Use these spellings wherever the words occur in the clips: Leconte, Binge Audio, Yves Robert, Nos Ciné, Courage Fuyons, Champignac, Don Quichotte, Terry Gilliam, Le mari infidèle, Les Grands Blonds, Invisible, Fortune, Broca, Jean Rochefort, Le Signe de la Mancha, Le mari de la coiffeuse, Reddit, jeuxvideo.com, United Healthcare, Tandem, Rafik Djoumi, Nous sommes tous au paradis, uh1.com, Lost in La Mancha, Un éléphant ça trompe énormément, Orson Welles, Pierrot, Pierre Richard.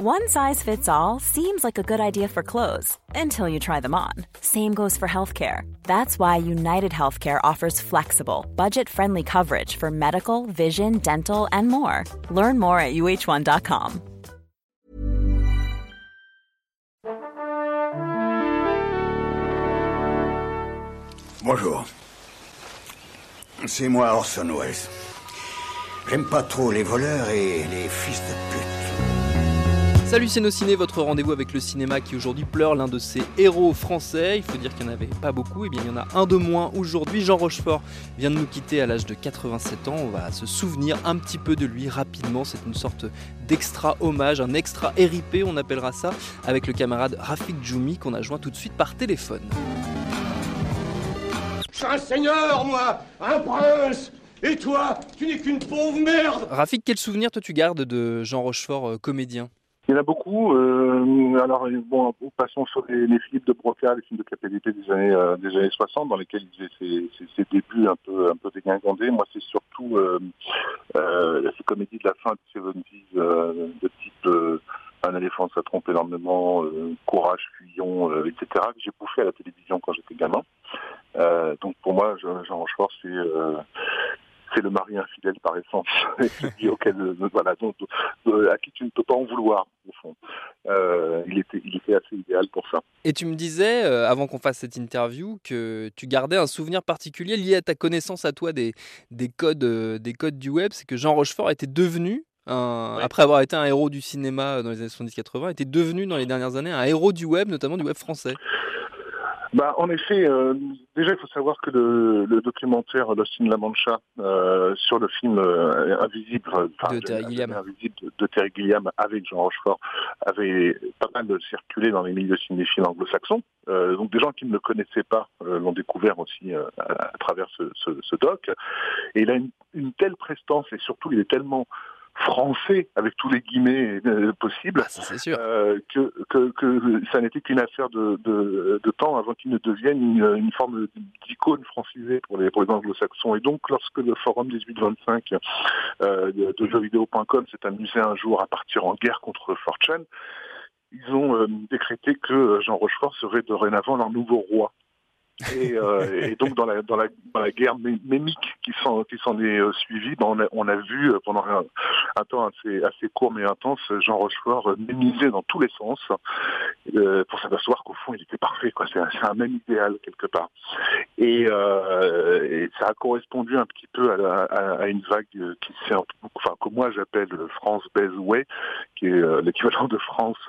One size fits all seems like a good idea for clothes until you try them on. Same goes for healthcare. That's why United Healthcare offers flexible, budget-friendly coverage for medical, vision, dental, and more. Learn more at uh1.com. Bonjour. C'est moi Orson Welles. J'aime pas trop les voleurs et les fils de pute. Salut, c'est Nos Ciné, votre rendez-vous avec le cinéma qui aujourd'hui pleure l'un de ses héros français. Il faut dire qu'il n'y en avait pas beaucoup, et bien il y en a un de moins aujourd'hui. Jean Rochefort vient de nous quitter à l'âge de 87 ans, on va se souvenir un petit peu de lui rapidement, c'est une sorte d'extra hommage, un extra RIP on appellera ça, avec le camarade Rafik Djoumi qu'on a joint tout de suite par téléphone. Je suis un seigneur moi, un prince. Et toi, tu n'es qu'une pauvre merde. Rafik, quel souvenir toi tu gardes de Jean Rochefort comédien? Il y en a beaucoup. Alors, passons sur les films de Broca, les films de KPDP des années 60, dans lesquels il faisait ses débuts un peu dégingandés. Moi, c'est surtout ces comédies de la fin des 70s de type Un éléphant ça trompe énormément, Courage Fuyons, etc., que j'ai bouffé à la télévision quand j'étais gamin. Donc, pour moi, Jean Rochefort, c'est le mari infidèle par essence, à qui tu ne peux pas en vouloir, au fond. Il était assez idéal pour ça. Et tu me disais, avant qu'on fasse cette interview, que tu gardais un souvenir particulier lié à ta connaissance à toi des codes du web, c'est que Jean Rochefort était devenu, après avoir été un héros du cinéma dans les années 70-80, était devenu dans les dernières années un héros du web, notamment du web français. En effet, déjà il faut savoir que le documentaire Lost in La Mancha sur le film Invisible de Terry Gilliam avec Jean Rochefort avait pas mal circulé dans les milieux cinéphiles anglo-saxons. Donc des gens qui ne le connaissaient pas l'ont découvert aussi à travers ce doc. Et il a une telle prestance et surtout il est tellement français, avec tous les guillemets possibles, que ça n'était qu'une affaire de temps avant qu'il ne devienne une forme d'icône francisée pour les anglo-saxons. Et donc, lorsque le forum 18-25 de jeuxvideo.com s'est amusé un jour à partir en guerre contre Fortune, ils ont décrété que Jean Rochefort serait dorénavant leur nouveau roi. Et donc dans la guerre mémique qui s'en est suivie, on a vu pendant un temps assez court mais intense Jean Rochefort mémiser dans tous les sens pour s'apercevoir qu'au fond il était parfait, quoi. C'est un même idéal quelque part. Et ça a correspondu un petit peu à une vague que moi j'appelle France Baise Way, qui est l'équivalent de France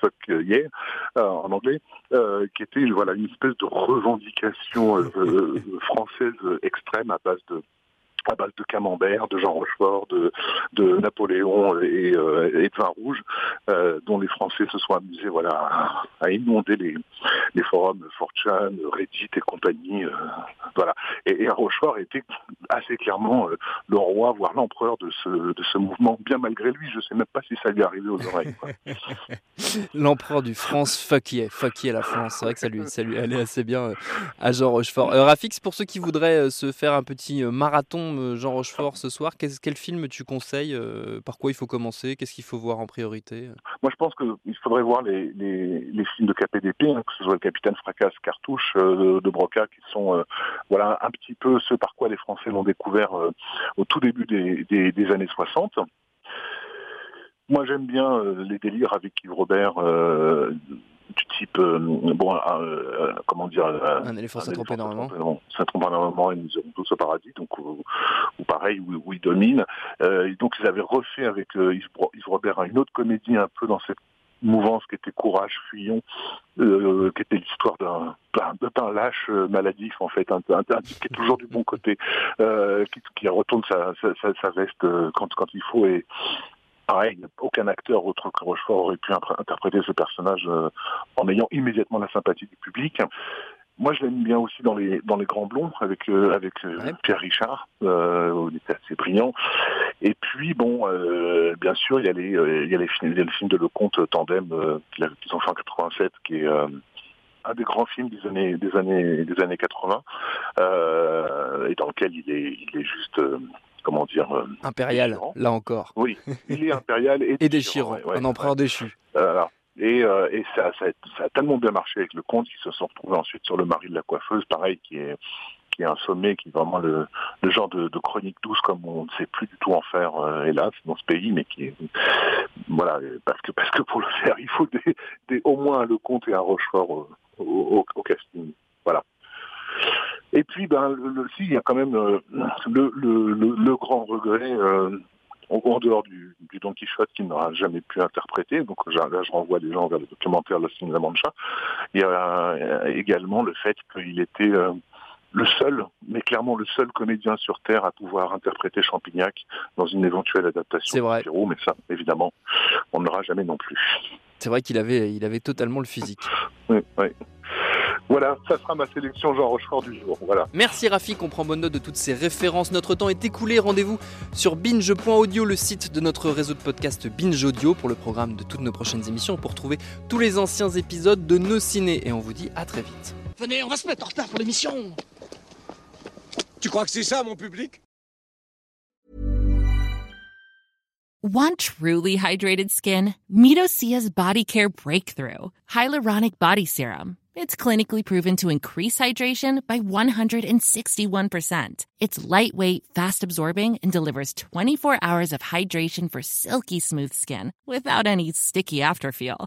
Fuck Yeah en anglais, qui était une espèce de revendication française extrême à base de camembert, de Jean Rochefort, de Napoléon et de vin rouge, dont les Français se sont amusés à inonder les forums Fortune, Reddit et compagnie. Et Rochefort était assez clairement le roi, voire l'empereur de ce mouvement, bien malgré lui. Je ne sais même pas si ça lui est arrivé aux oreilles. L'empereur du France, fuck yeah la France. C'est vrai que ça lui allait assez bien à Jean Rochefort. Rafik, pour ceux qui voudraient se faire un petit marathon Jean Rochefort ce soir, quel film tu conseilles, par quoi il faut commencer, qu'est-ce qu'il faut voir en priorité? Moi je pense qu'il faudrait voir les films de KPDP, que ce soit le Capitaine Fracasse, Cartouche de Broca, qui sont un petit peu ceux par quoi les Français l'ont découvert au tout début des années 60. Moi j'aime bien les délires avec Yves Robert, du type Un éléphant ça trompe énormément. Ça trompe énormément et Nous sommes tous au paradis, donc ou pareil où il domine. Donc ils avaient refait avec Yves Robert une autre comédie un peu dans cette mouvance qui était Courage Fuyons, qui était l'histoire d'un lâche maladif en fait, un type qui est toujours du bon côté, qui retourne sa veste quand il faut et pareil, aucun acteur autre que Rochefort aurait pu interpréter ce personnage en ayant immédiatement la sympathie du public. Moi, je l'aime bien aussi dans les Grands Blonds avec Pierre Richard. Il était assez brillant. Et puis, bien sûr, il y a le film de Leconte, Tandem, qu'ils ont fait en 87, qui est un des grands films des années 80, et dans lequel il est juste comment dire... impérial, déchirant. Là encore. Oui, il est impérial et déchirant. Ouais, un empereur déchu. Et ça a tellement bien marché avec Leconte qu'ils se sont retrouvés ensuite sur Le mari de la coiffeuse, pareil, qui est un sommet, qui est vraiment le genre de chronique douce comme on ne sait plus du tout en faire, hélas, dans ce pays, mais qui est... Voilà, parce que pour le faire, il faut au moins un Leconte et un Rochefort au casting. Voilà. Et puis, si, il y a quand même le grand regret... en dehors du Don Quichotte qui n'aura jamais pu interpréter, donc là je renvoie les gens vers le documentaire Le Signe de la Mancha, il y a également le fait qu'il était le seul, mais clairement le seul comédien sur Terre à pouvoir interpréter Champignac dans une éventuelle adaptation de Pierrot, mais ça évidemment on ne l'aura jamais non plus. C'est vrai qu'il avait totalement le physique. Oui. Voilà, ça sera ma sélection Jean Rochefort du jour. Voilà. Merci Rafik, on prend bonne note de toutes ces références. Notre temps est écoulé, rendez-vous sur binge.audio, le site de notre réseau de podcast Binge Audio, pour le programme de toutes nos prochaines émissions, pour trouver tous les anciens épisodes de Nos Ciné. Et on vous dit à très vite. Venez, on va se mettre en retard pour l'émission. Tu crois que c'est ça mon public? Want truly hydrated skin? Meet Osea's Body Care Breakthrough Hyaluronic Body Serum. It's clinically proven to increase hydration by 161%. It's lightweight, fast-absorbing, and delivers 24 hours of hydration for silky smooth skin without any sticky afterfeel.